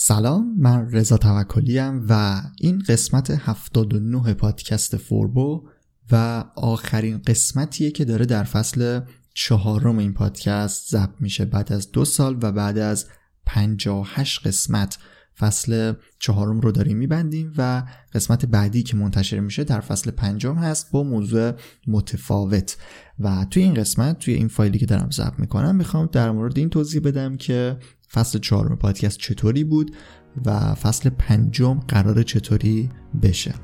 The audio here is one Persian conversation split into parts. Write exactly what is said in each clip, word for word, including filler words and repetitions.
سلام، من رضا توکلیم و این قسمت هفتاد و نه پادکست فوربو و آخرین قسمتیه که داره در فصل چهارم این پادکست ضبط میشه. بعد از دو سال و بعد از پنجاه و هشت قسمت فصل چهارم رو داریم میبندیم و قسمت بعدی که منتشر میشه در فصل پنجم هست با موضوع متفاوت. و توی این قسمت، توی این فایلی که دارم ضبط میکنم، میخوام در مورد این توضیح بدم که فصل چهارم پادکست چطوری بود و فصل پنجم قراره چطوری بشه.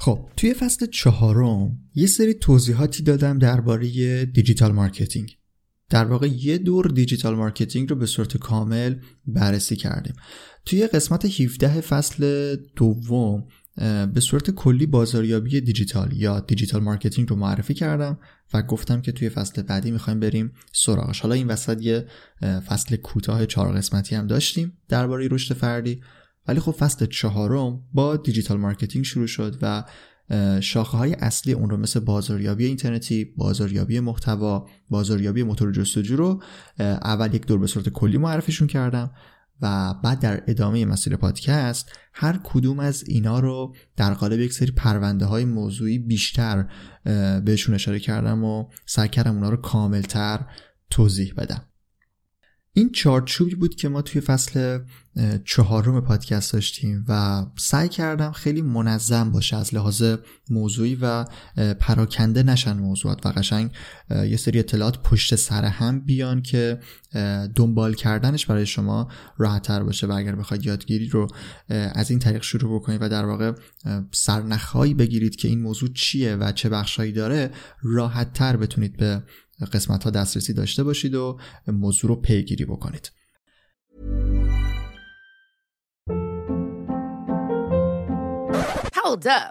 خب توی فصل چهارم یه سری توضیحاتی دادم درباره دیجیتال مارکتینگ. در واقع یه دور دیجیتال مارکتینگ رو به صورت کامل بررسی کردیم. توی قسمت هفده فصل دوم به صورت کلی بازاریابی دیجیتال یا دیجیتال مارکتینگ رو معرفی کردم و گفتم که توی فصل بعدی میخوایم بریم سراغش. حالا این وسط یه فصل کوتاه چهار قسمتی هم داشتیم درباره رشد فردی، ولی خب فصل چهارم با دیجیتال مارکتینگ شروع شد و شاخه‌های اصلی اون رو مثل بازاریابی اینترنتی، بازاریابی محتوا، بازاریابی موتور جستجو رو اول یک دور به صورت کلی معرفیشون کردم و بعد در ادامه مسیر پادکست هر کدوم از اینا رو در قالب یک سری پرونده‌های موضوعی بیشتر بهشون اشاره کردم و سعی کردم اونا رو کامل‌تر توضیح بدم. این چارچوبی بود که ما توی فصل چهارم پادکست داشتیم و سعی کردم خیلی منظم باشه از لحاظ موضوعی و پراکنده نشن موضوعات و قشنگ یه سری اطلاعات پشت سر هم بیان که دنبال کردنش برای شما راحت‌تر باشه و اگر بخواید یادگیری رو از این طریق شروع بکنید و در واقع سرنخهایی بگیرید که این موضوع چیه و چه بخشایی داره، راحت‌تر بتونید به قسمت ها دسترسی داشته باشید و موضوع رو پیگیری بکنید. Hold up.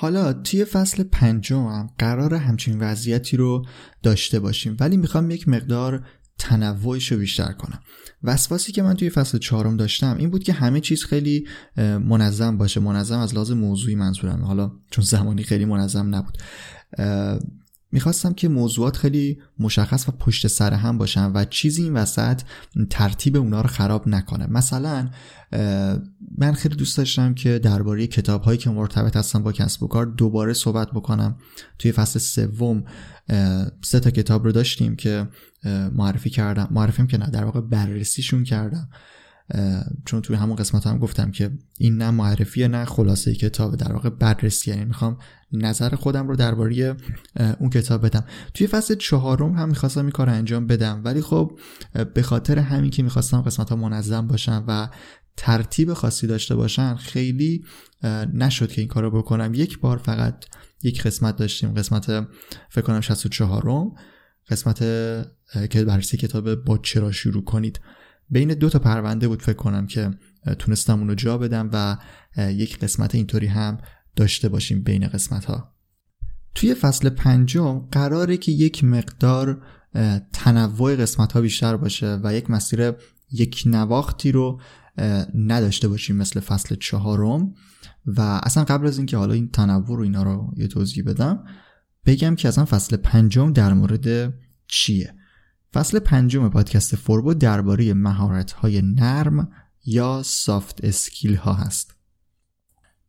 حالا توی فصل پنجم هم قراره همچین وضعیتی رو داشته باشیم، ولی میخوام یک مقدار تنوعش رو بیشتر کنم. وسواسی که من توی فصل چهارم داشتم این بود که همه چیز خیلی منظم باشه، منظم از لحاظ موضوعی منظورم، حالا چون زمانی خیلی منظم نبود، میخواستم که موضوعات خیلی مشخص و پشت سر هم باشن و چیزی این وسط ترتیب اونا رو خراب نکنه. مثلا من خیلی دوست داشتم که درباره کتاب‌هایی که مرتبط هستن با کسب و کار دوباره صحبت بکنم. توی فصل سوم سه تا کتاب رو داشتیم که معرفی کردم، معرفیم که نه در واقع بررسیشون کردم، چون توی همون قسمت هم گفتم که این نه معرفیه نه خلاصه کتاب، در واقع بررسی، یعنی میخوام نظر خودم رو درباره اون کتاب بدم. توی فصل چهارم هم میخواستم این کار انجام بدم، ولی خب به خاطر همین که میخواستم قسمت ها منظم باشن و ترتیب خاصی داشته باشن خیلی نشد که این کار رو بکنم. یک بار فقط یک قسمت داشتیم، قسمت فکر کنم شصت و چهارم، قسمت که بررسی کتاب با چرا شروع کنید. بین دو تا پرونده بود فکر کنم که تونستم اونو جا بدم و یک قسمت اینطوری هم داشته باشیم بین قسمت ها. توی فصل پنجم قراره که یک مقدار تنوع قسمت ها بیشتر باشه و یک مسیر یک نواختی رو نداشته باشیم مثل فصل چهارم. و اصلا قبل از اینکه حالا این تنوع رو اینا رو یه توضیح بدم، بگم که اصلا فصل پنجم در مورد چیه. فصل پنجم پادکست فوربو درباره مهارت‌های نرم یا سافت اسکیل ها هست.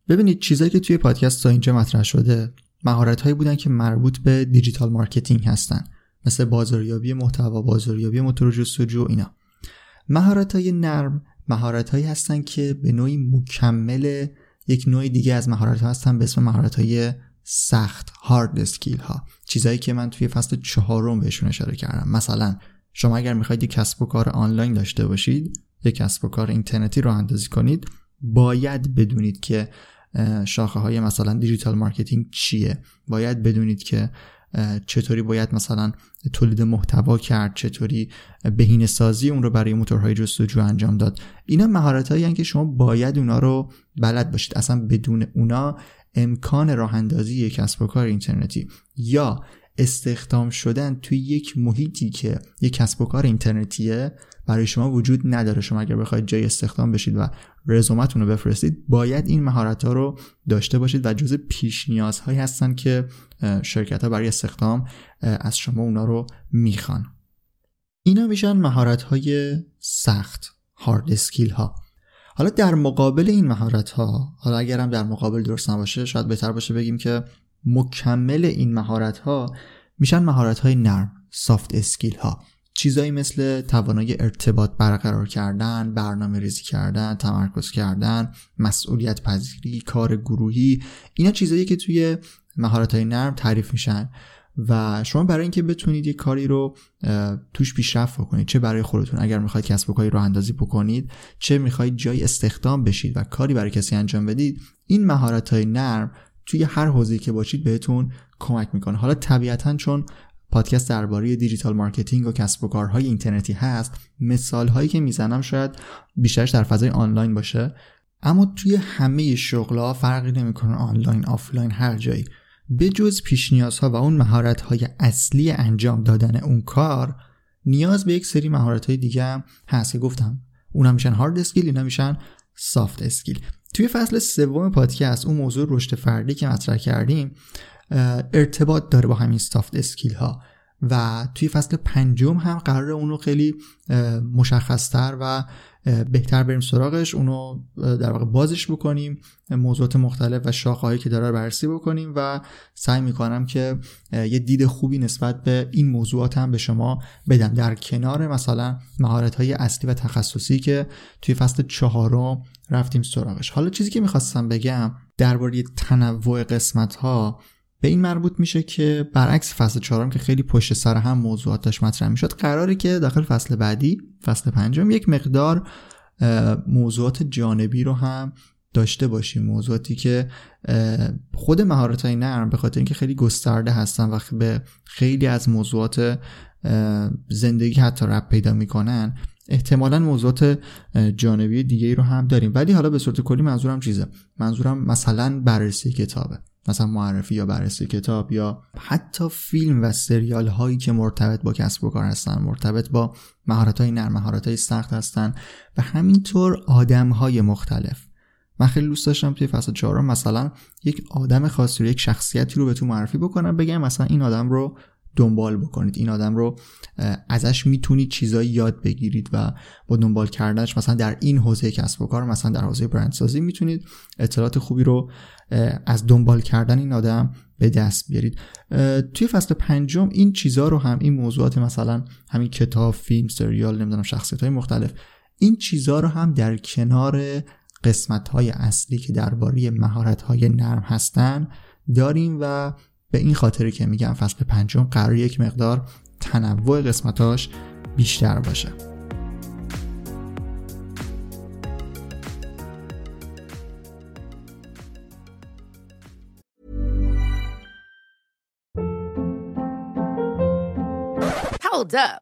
ببینید چیزایی که توی پادکست تا اینجا مطرح شده مهارت‌هایی بودن که مربوط به دیجیتال مارکتینگ هستن، مثل بازاریابی محتوا، بازاریابی موتور جستجو. اینا مهارت‌های نرم مهارت‌هایی هستن که به نوعی مکمل یک نوع دیگه از مهارت‌ها هستن به اسم مهارت‌های سخت، هارد اسکیل ها، چیزایی که من توی فصل چهارم بهشون اشاره کردم. مثلا شما اگر میخواید یک کسب و کار آنلاین داشته باشید، یک کسب و کار اینترنتی راه اندازی کنید، باید بدونید که شاخه های مثلا دیجیتال مارکتینگ چیه، باید بدونید که چطوری باید مثلا تولید محتوا کرد، چطوری بهینه سازی اون رو برای موتورهای جستجو انجام داد. اینا مهارتایی هستن که شما باید اونا رو بلد باشید. اصلا بدون اونا امکان راه اندازی یک کسب و کار اینترنتی یا استخدام شدن توی یک محیطی که یک کسب و کار اینترنتیه برای شما وجود نداره. شما اگر بخواید جای استخدام بشید و رزومتون رو بفرستید، باید این مهارت‌ها رو داشته باشید و جزء پیش نیازهایی هستن که شرکت‌ها برای استخدام از شما اونا رو میخوان. اینا میشن مهارت‌های سخت، هارد اسکیل ها. حالا در مقابل این مهارت‌ها، حالا اگر هم در مقابل درست نباشه، شاید بهتر باشه بگیم که مکمل این مهارت‌ها میشن مهارت‌های نرم، سافت اسکیل ها. چیزایی مثل توانایی ارتباط برقرار کردن، برنامه‌ریزی کردن، تمرکز کردن، مسئولیت پذیری، کار گروهی. اینا چیزایی که توی مهارت‌های نرم تعریف میشن و شما برای اینکه بتونید یک کاری رو توش پیشرفت بکنید، چه برای خودتون اگر میخواید کسب و کاری راه اندازی بکنید، چه میخواید جای استخدام بشید و کاری برای کسی انجام بدید، این مهارت‌های نرم توی هر حوزه‌ای که باشید بهتون کمک میکنه. حالا طبیعتاً چون پادکست درباره دیجیتال مارکتینگ و کسب و کارهای اینترنتی هست، مثال‌هایی که میزنم شاید بیشترش در فضای آنلاین باشه، اما توی همه شغل‌ها فرقی نمیکنه، آنلاین، آفلاین، هر جایی، به جز پیش نیازها و اون مهارت‌های اصلی انجام دادن اون کار، نیاز به یک سری مهارت‌های دیگه هم هست که گفتم اونا میشن هارد اسکیل، اینا میشن سافت اسکیل. توی فصل سوم پادکست اون موضوع رشد فردی که مطرح کردیم ارتباط داره با همین سافت اسکیل ها و توی فصل پنجم هم قراره اونو خیلی مشخص‌تر و بهتر بریم سراغش، اونو در واقع بازش بکنیم، موضوعات مختلف و شاخه‌هایی که داره بررسی بکنیم و سعی میکنم که یه دید خوبی نسبت به این موضوعات هم به شما بدم، در کنار مثلا مهارت‌های اصلی و تخصصی که توی فصل چهارم رفتیم سراغش. حالا چیزی که میخواستم بگم درباره تنوع قسمت‌ها به این مربوط میشه که برعکس فصل چهارم که خیلی پشت سر هم موضوعات داشت مطرح میشد، قراره که داخل فصل بعدی، فصل پنجم، یک مقدار موضوعات جانبی رو هم داشته باشیم، موضوعاتی که خود مهارت‌های نرم به خاطر اینکه خیلی گسترده هستن و به خیلی از موضوعات زندگی حتی ربط پیدا میکنن، احتمالاً موضوعات جانبی دیگه ای رو هم داریم. ولی حالا به صورت کلی منظورم چیزه، منظورم مثلا بررسی کتابه. مثلا معرفی یا بررسی کتاب یا حتی فیلم و سریال هایی که مرتبط با کسب و کار هستن، مرتبط با مهارت های نرم، مهارت های سخت هستن و همینطور آدم های مختلف. من خیلی دوست داشتم توی فصل چهارم مثلا یک آدم خاصی رو، یک شخصیتی رو به تو معرفی بکنم، بگم مثلا این آدم رو دنبال بکنید، این آدم رو ازش میتونید چیزایی یاد بگیرید و با دنبال کردنش مثلا در این حوزه کسب و کار، مثلا در حوزه برندسازی میتونید اطلاعات خوبی رو از دنبال کردن این آدم به دست بیارید. توی فصل پنجم این چیزا رو هم، این موضوعات مثلا همین کتاب، فیلم، سریال، نمیدونم شخصیت‌های مختلف، این چیزا رو هم در کنار قسمت‌های اصلی که درباره مهارت‌های نرم هستن داریم و به این خاطری که میگم فصل پنجم قرار یک مقدار تنوع قسمتاش بیشتر باشه. Hold up.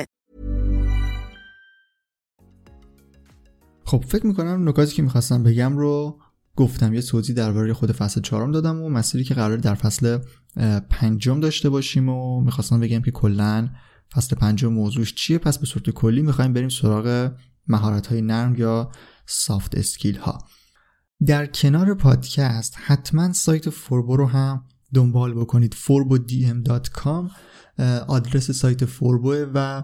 خب فکر میکنم نکاتی که میخواستم بگم رو گفتم، یه توضیح درباره خود فصل چهارم دادم و مسیری که قراره در فصل پنجم داشته باشیم و میخواستم بگم که کلاً فصل پنجم موضوعش چیه. پس به صورت کلی میخوایم بریم سراغ مهارت‌های نرم یا سافت اسکیل ها. در کنار پادکست حتما سایت فوربو رو هم دنبال بکنید. furbodm دات com آدرس سایت فوربوه و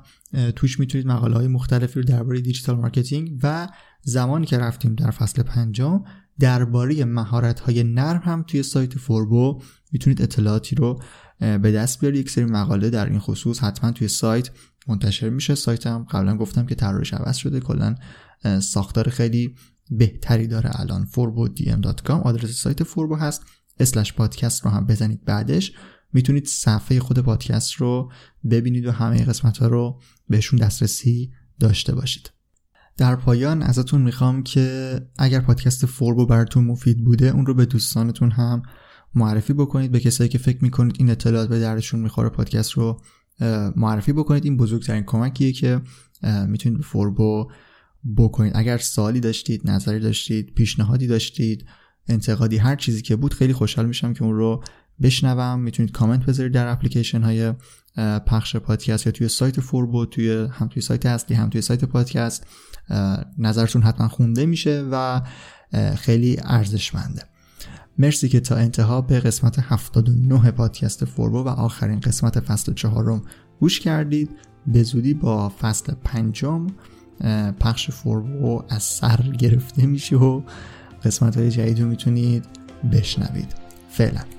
توش میتونید مقاله های مختلفی رو درباره دیجیتال مارکتینگ و زمانی که رفتیم در فصل پنجم درباره مهارت های نرم هم توی سایت فوربو میتونید اطلاعاتی رو به دست بیارید. یک سری مقاله در این خصوص حتما توی سایت منتشر میشه. سایت هم قبلا گفتم که طراحیش عوض شده، کلا ساختار خیلی بهتری داره الان. furbodm دات com آدرس سایت فوربو هست. اسلش پادکست رو هم بزنید بعدش میتونید صفحه خود پادکست رو ببینید و همه قسمت‌ها رو بهشون دسترسی داشته باشید. در پایان ازتون میخوام که اگر پادکست فوربو براتون مفید بوده اون رو به دوستانتون هم معرفی بکنید، به کسایی که فکر میکنید این اطلاعات به دردشون میخوره پادکست رو معرفی بکنید. این بزرگترین کمکیه که میتونید به فوربو بکنید. اگر سوالی داشتید، نظری داشتید، پیشنهادی داشتید، انتقادی، هر چیزی که بود، خیلی خوشحال میشم که اون رو بشنوم. میتونید کامنت بذارید در اپلیکیشن های پخش پادکست یا توی سایت فوربو، توی هم توی سایت اصلی هم توی سایت پادکست. نظرتون حتما خونده میشه و خیلی ارزشمنده. مرسی که تا انتها به قسمت هفتاد و نه پادکست فوربو و آخرین قسمت فصل چهارم گوش کردید. به زودی با فصل پنجم پخش فوربو از سر گرفته میشه و قسمت های جدید رو میتونید بشنوید. فعلا